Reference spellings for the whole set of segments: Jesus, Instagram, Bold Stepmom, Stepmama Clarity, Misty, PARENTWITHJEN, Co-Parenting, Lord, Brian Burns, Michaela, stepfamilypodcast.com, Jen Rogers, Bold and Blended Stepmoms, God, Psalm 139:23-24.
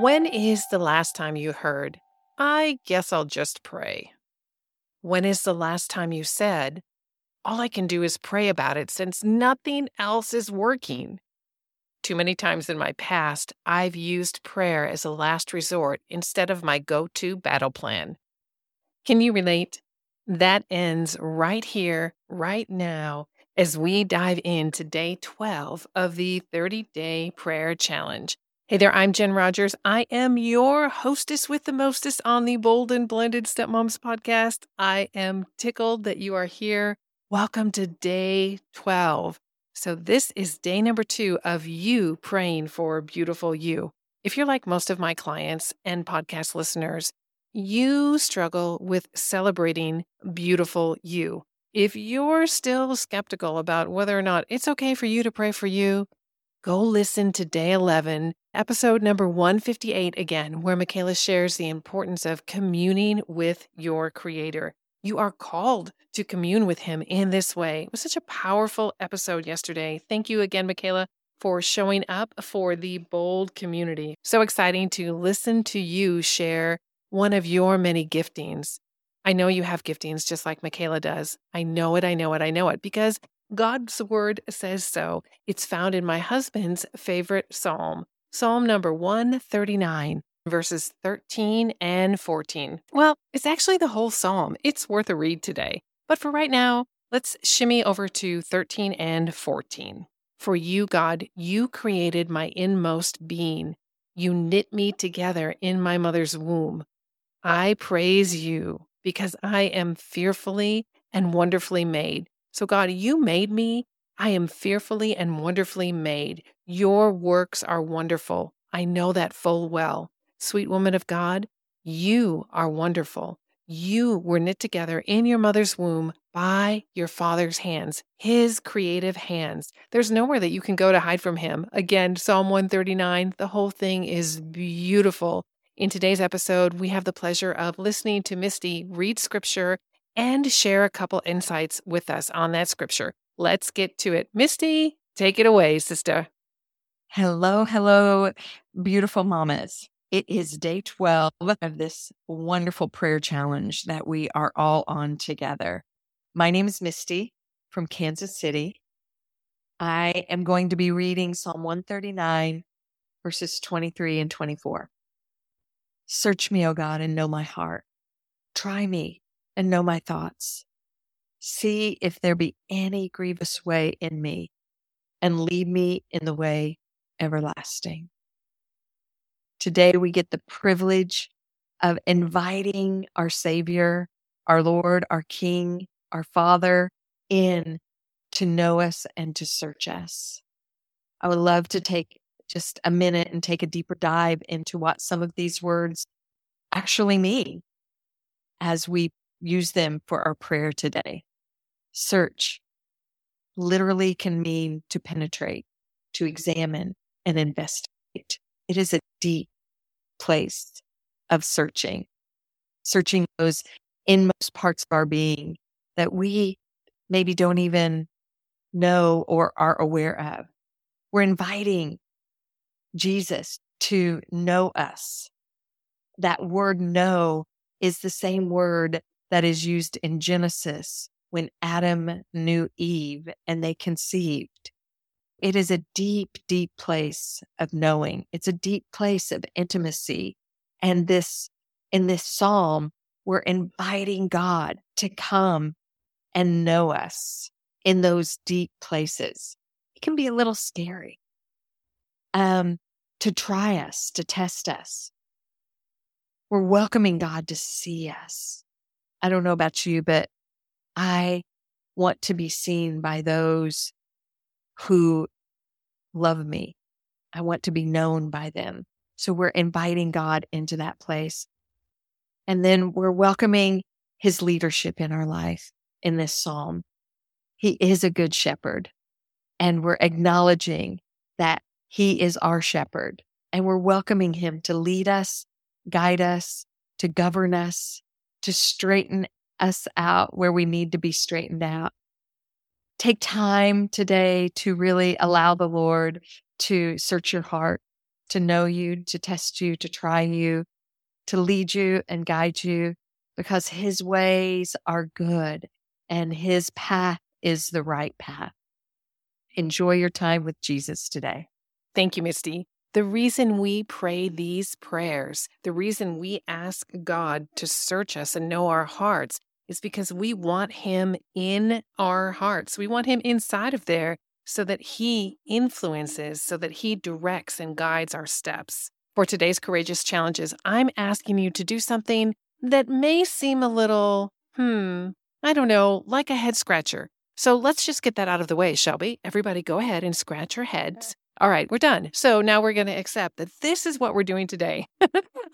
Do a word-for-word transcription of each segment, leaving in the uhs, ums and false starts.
When is the last time you heard, "I guess I'll just pray"? When is the last time you said, "All I can do is pray about it since nothing else is working"? Too many times in my past, I've used prayer as a last resort instead of my go-to battle plan. Can you relate? That ends right here, right now, as we dive into day twelve of the thirty-day prayer challenge. Hey there, I'm Jen Rogers. I am your hostess with the mostest on the Bold and Blended Stepmoms podcast. I am tickled that you are here. Welcome to day twelve. So this is day number two of you praying for beautiful you. If you're like most of my clients and podcast listeners, you struggle with celebrating beautiful you. If you're still skeptical about whether or not it's okay for you to pray for you, go listen to day eleven, episode number one fifty-eight again, where Michaela shares the importance of communing with your Creator. You are called to commune with Him in this way. It was such a powerful episode yesterday. Thank you again, Michaela, for showing up for the Bold community. So exciting to listen to you share one of your many giftings. I know you have giftings just like Michaela does. I know it, I know it, I know it, because God's word says so. It's found in my husband's favorite psalm, Psalm number one thirty-nine, verses thirteen and fourteen. Well, it's actually the whole psalm. It's worth a read today. But for right now, let's shimmy over to thirteen and fourteen. For you, God, you created my inmost being. You knit me together in my mother's womb. I praise you because I am fearfully and wonderfully made. So God, you made me. I am fearfully and wonderfully made. Your works are wonderful. I know that full well. Sweet woman of God, you are wonderful. You were knit together in your mother's womb by your Father's hands, His creative hands. There's nowhere that you can go to hide from Him. Again, Psalm one thirty-nine, the whole thing is beautiful. In today's episode, we have the pleasure of listening to Misty read scripture and share a couple insights with us on that scripture. Let's get to it. Misty, take it away, sister. Hello, hello, beautiful mamas. It is day twelve of this wonderful prayer challenge that we are all on together. My name is Misty from Kansas City. I am going to be reading Psalm one thirty-nine, verses twenty-three and twenty-four. Search me, O God, and know my heart. Try me and know my thoughts. See if there be any grievous way in me, and lead me in the way everlasting. Today, we get the privilege of inviting our Savior, our Lord, our King, our Father in to know us and to search us. I would love to take just a minute and take a deeper dive into what some of these words actually mean as we use them for our prayer today. Search literally can mean to penetrate, to examine, and investigate. It is a deep place of searching, searching those inmost parts of our being that we maybe don't even know or are aware of. We're inviting Jesus to know us. That word know is the same word that is used in Genesis when Adam knew Eve and they conceived. It is a deep, deep place of knowing. It's a deep place of intimacy. And this, in this psalm, we're inviting God to come and know us in those deep places. It can be a little scary, um, to try us, to test us. We're welcoming God to see us. I don't know about you, but I want to be seen by those who love me. I want to be known by them. So we're inviting God into that place. And then we're welcoming His leadership in our life in this psalm. He is a good shepherd. And we're acknowledging that He is our shepherd. And we're welcoming Him to lead us, guide us, to govern us, to straighten us out where we need to be straightened out. Take time today to really allow the Lord to search your heart, to know you, to test you, to try you, to lead you and guide you, because his ways are good and his path is the right path. Enjoy your time with Jesus today. Thank you, Misty. The reason we pray these prayers, the reason we ask God to search us and know our hearts, is because we want him in our hearts. We want him inside of there so that he influences, so that he directs and guides our steps. For today's Courageous Challenges, I'm asking you to do something that may seem a little, hmm, I don't know, like a head scratcher. So let's just get that out of the way, shall we? Everybody go ahead and scratch your heads. All right, we're done. So now we're going to accept that this is what we're doing today.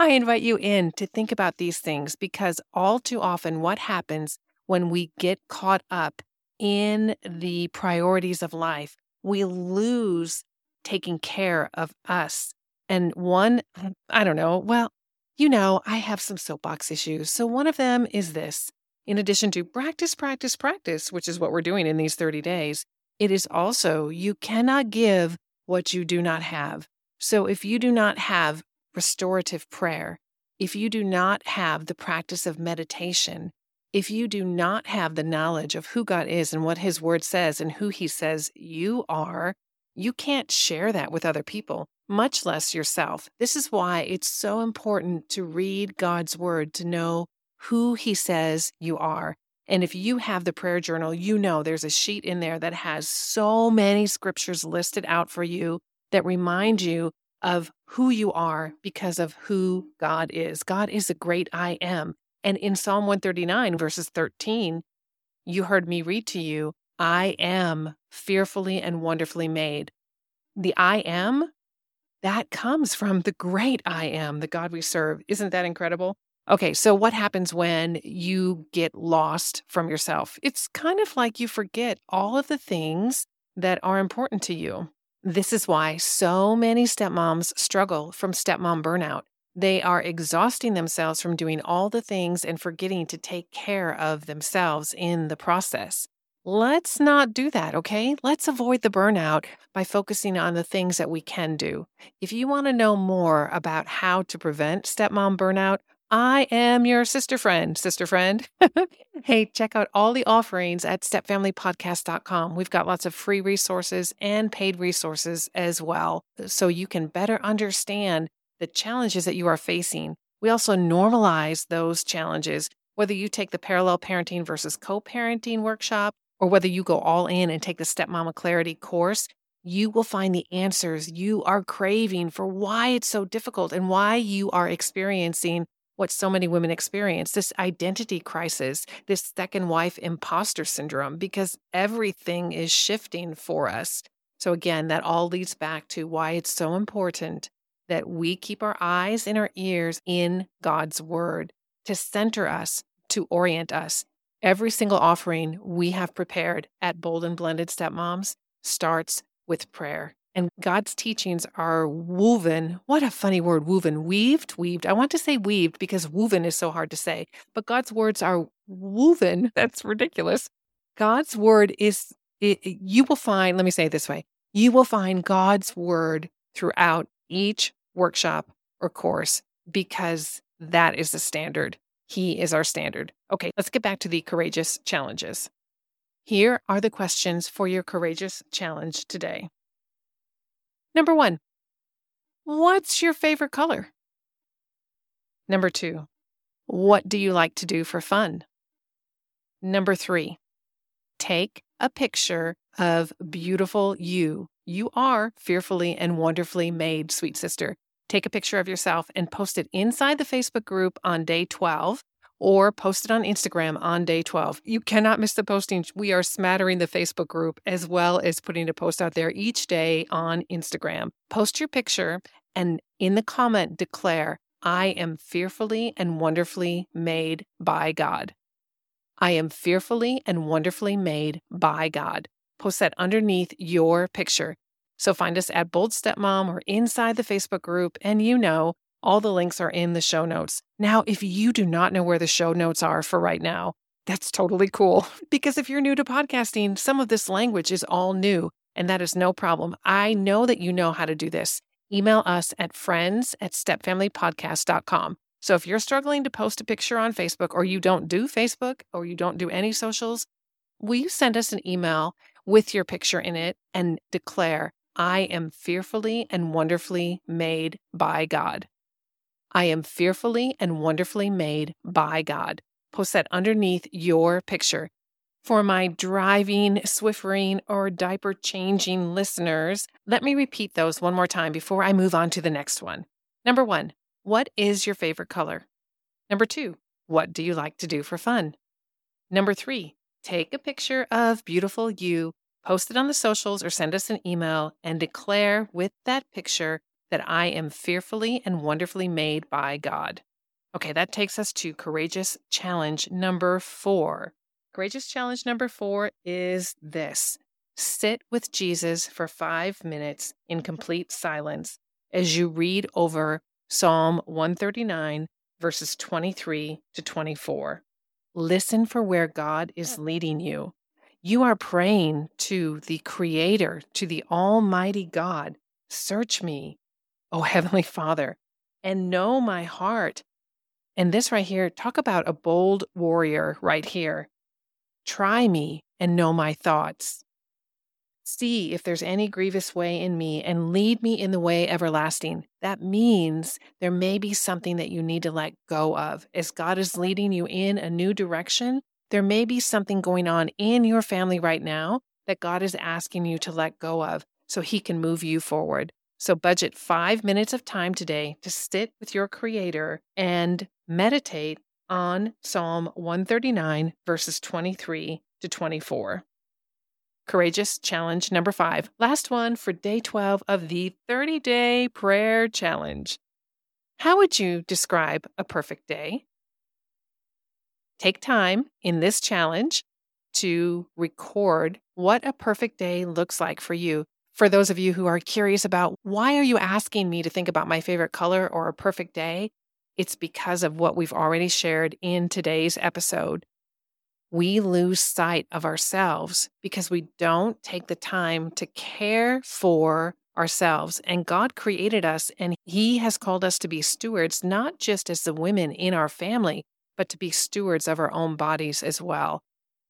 I invite you in to think about these things, because all too often what happens when we get caught up in the priorities of life, we lose taking care of us. And one, I don't know, well, you know, I have some soapbox issues. So one of them is this. In addition to practice, practice, practice, which is what we're doing in these thirty days, it is also you cannot give what you do not have. So if you do not have restorative prayer, if you do not have the practice of meditation, if you do not have the knowledge of who God is and what his word says and who he says you are, you can't share that with other people, much less yourself. This is why it's so important to read God's word, to know who he says you are. And if you have the prayer journal, you know there's a sheet in there that has so many scriptures listed out for you that remind you of who you are because of who God is. God is a great I am. And in Psalm one thirty-nine, verses thirteen, you heard me read to you, I am fearfully and wonderfully made. The I am, that comes from the great I am, the God we serve. Isn't that incredible? Okay, so what happens when you get lost from yourself? It's kind of like you forget all of the things that are important to you. This is why so many stepmoms struggle from stepmom burnout. They are exhausting themselves from doing all the things and forgetting to take care of themselves in the process. Let's not do that, okay? Let's avoid the burnout by focusing on the things that we can do. If you want to know more about how to prevent stepmom burnout, I am your sister friend, sister friend. Hey, check out all the offerings at step family podcast dot com. We've got lots of free resources and paid resources as well, so you can better understand the challenges that you are facing. We also normalize those challenges, whether you take the Parallel Parenting versus Co-Parenting workshop, or whether you go all in and take the Stepmama Clarity course. You will find the answers you are craving for why it's so difficult and why you are experiencing what so many women experience, this identity crisis, this second wife imposter syndrome, because everything is shifting for us. So again, that all leads back to why it's so important that we keep our eyes and our ears in God's word to center us, to orient us. Every single offering we have prepared at Bold and Blended Stepmoms starts with prayer. And God's teachings are woven. What a funny word, woven. Weaved, weaved. I want to say weaved because woven is so hard to say. But God's words are woven. That's ridiculous. God's word is, it, you will find, let me say it this way. You will find God's word throughout each workshop or course, because that is the standard. He is our standard. Okay, let's get back to the Courageous Challenges. Here are the questions for your Courageous Challenge today. Number one, what's your favorite color? Number two, what do you like to do for fun? Number three, take a picture of beautiful you. You are fearfully and wonderfully made, sweet sister. Take a picture of yourself and post it inside the Facebook group on day twelve, or post it on Instagram on day twelve. You cannot miss the posting. We are smattering the Facebook group as well as putting a post out there each day on Instagram. Post your picture and in the comment declare, I am fearfully and wonderfully made by God. I am fearfully and wonderfully made by God. Post that underneath your picture. So find us at Bold Stepmom or inside the Facebook group, and you know, all the links are in the show notes. Now, if you do not know where the show notes are for right now, that's totally cool. Because if you're new to podcasting, some of this language is all new, and that is no problem. I know that you know how to do this. email us at friends at stepfamilypodcast.com. So if you're struggling to post a picture on Facebook, or you don't do Facebook, or you don't do any socials, will you send us an email with your picture in it and declare, I am fearfully and wonderfully made by God. I am fearfully and wonderfully made by God. Post that underneath your picture. For my driving, swiffering, or diaper-changing listeners, let me repeat those one more time before I move on to the next one. Number one, what is your favorite color? Number two, what do you like to do for fun? Number three, take a picture of beautiful you, post it on the socials or send us an email, and declare with that picture that I am fearfully and wonderfully made by God. Okay, that takes us to courageous challenge number four. Courageous challenge number four is this. Sit with Jesus for five minutes in complete silence as you read over Psalm one thirty-nine, verses twenty-three to twenty-four. Listen for where God is leading you. You are praying to the Creator, to the Almighty God. Search me, O Heavenly Father, and know my heart. And this right here, talk about a bold warrior right here. Try me and know my thoughts. See if there's any grievous way in me, and lead me in the way everlasting. That means there may be something that you need to let go of. As God is leading you in a new direction, there may be something going on in your family right now that God is asking you to let go of so He can move you forward. So budget five minutes of time today to sit with your Creator and meditate on Psalm one thirty-nine, verses twenty-three to twenty-four. Courageous challenge number five. Last one for day twelve of the thirty-day prayer challenge. How would you describe a perfect day? Take time in this challenge to record what a perfect day looks like for you. For those of you who are curious about why are you asking me to think about my favorite color or a perfect day, it's because of what we've already shared in today's episode. We lose sight of ourselves because we don't take the time to care for ourselves. And God created us, and He has called us to be stewards, not just as the women in our family, but to be stewards of our own bodies as well.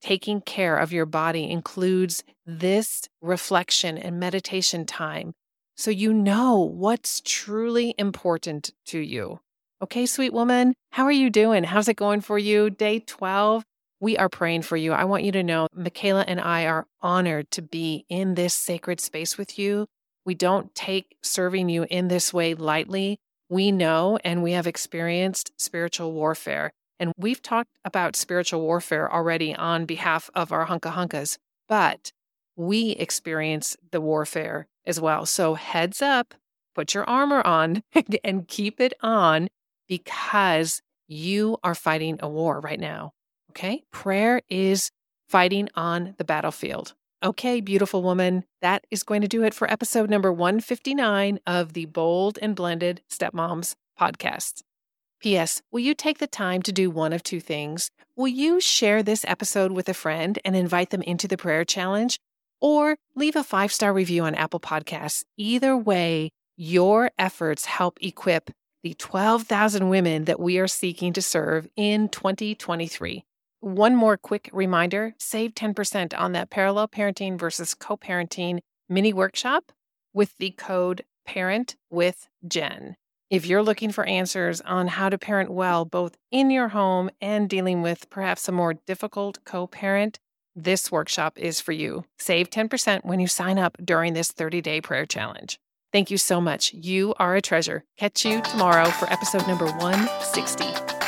Taking care of your body includes this reflection and meditation time, so you know what's truly important to you. Okay, sweet woman, how are you doing? How's it going for you? Day twelve, we are praying for you. I want you to know Michaela and I are honored to be in this sacred space with you. We don't take serving you in this way lightly. We know and we have experienced spiritual warfare. And we've talked about spiritual warfare already on behalf of our Hunka Hunkas, but we experience the warfare as well. So heads up, put your armor on and keep it on, because you are fighting a war right now, okay? Prayer is fighting on the battlefield. Okay, beautiful woman, that is going to do it for episode number one fifty-nine of the Bold and Blended Stepmoms podcast. P S. Will you take the time to do one of two things? Will you share this episode with a friend and invite them into the prayer challenge? Or leave a five-star review on Apple Podcasts. Either way, your efforts help equip the twelve thousand women that we are seeking to serve in twenty twenty-three. One more quick reminder, save ten percent on that Parallel Parenting versus Co-Parenting mini workshop with the code PARENTWITHJEN. If you're looking for answers on how to parent well, both in your home and dealing with perhaps a more difficult co-parent, this workshop is for you. Save ten percent when you sign up during this thirty-day prayer challenge. Thank you so much. You are a treasure. Catch you tomorrow for episode number one sixty.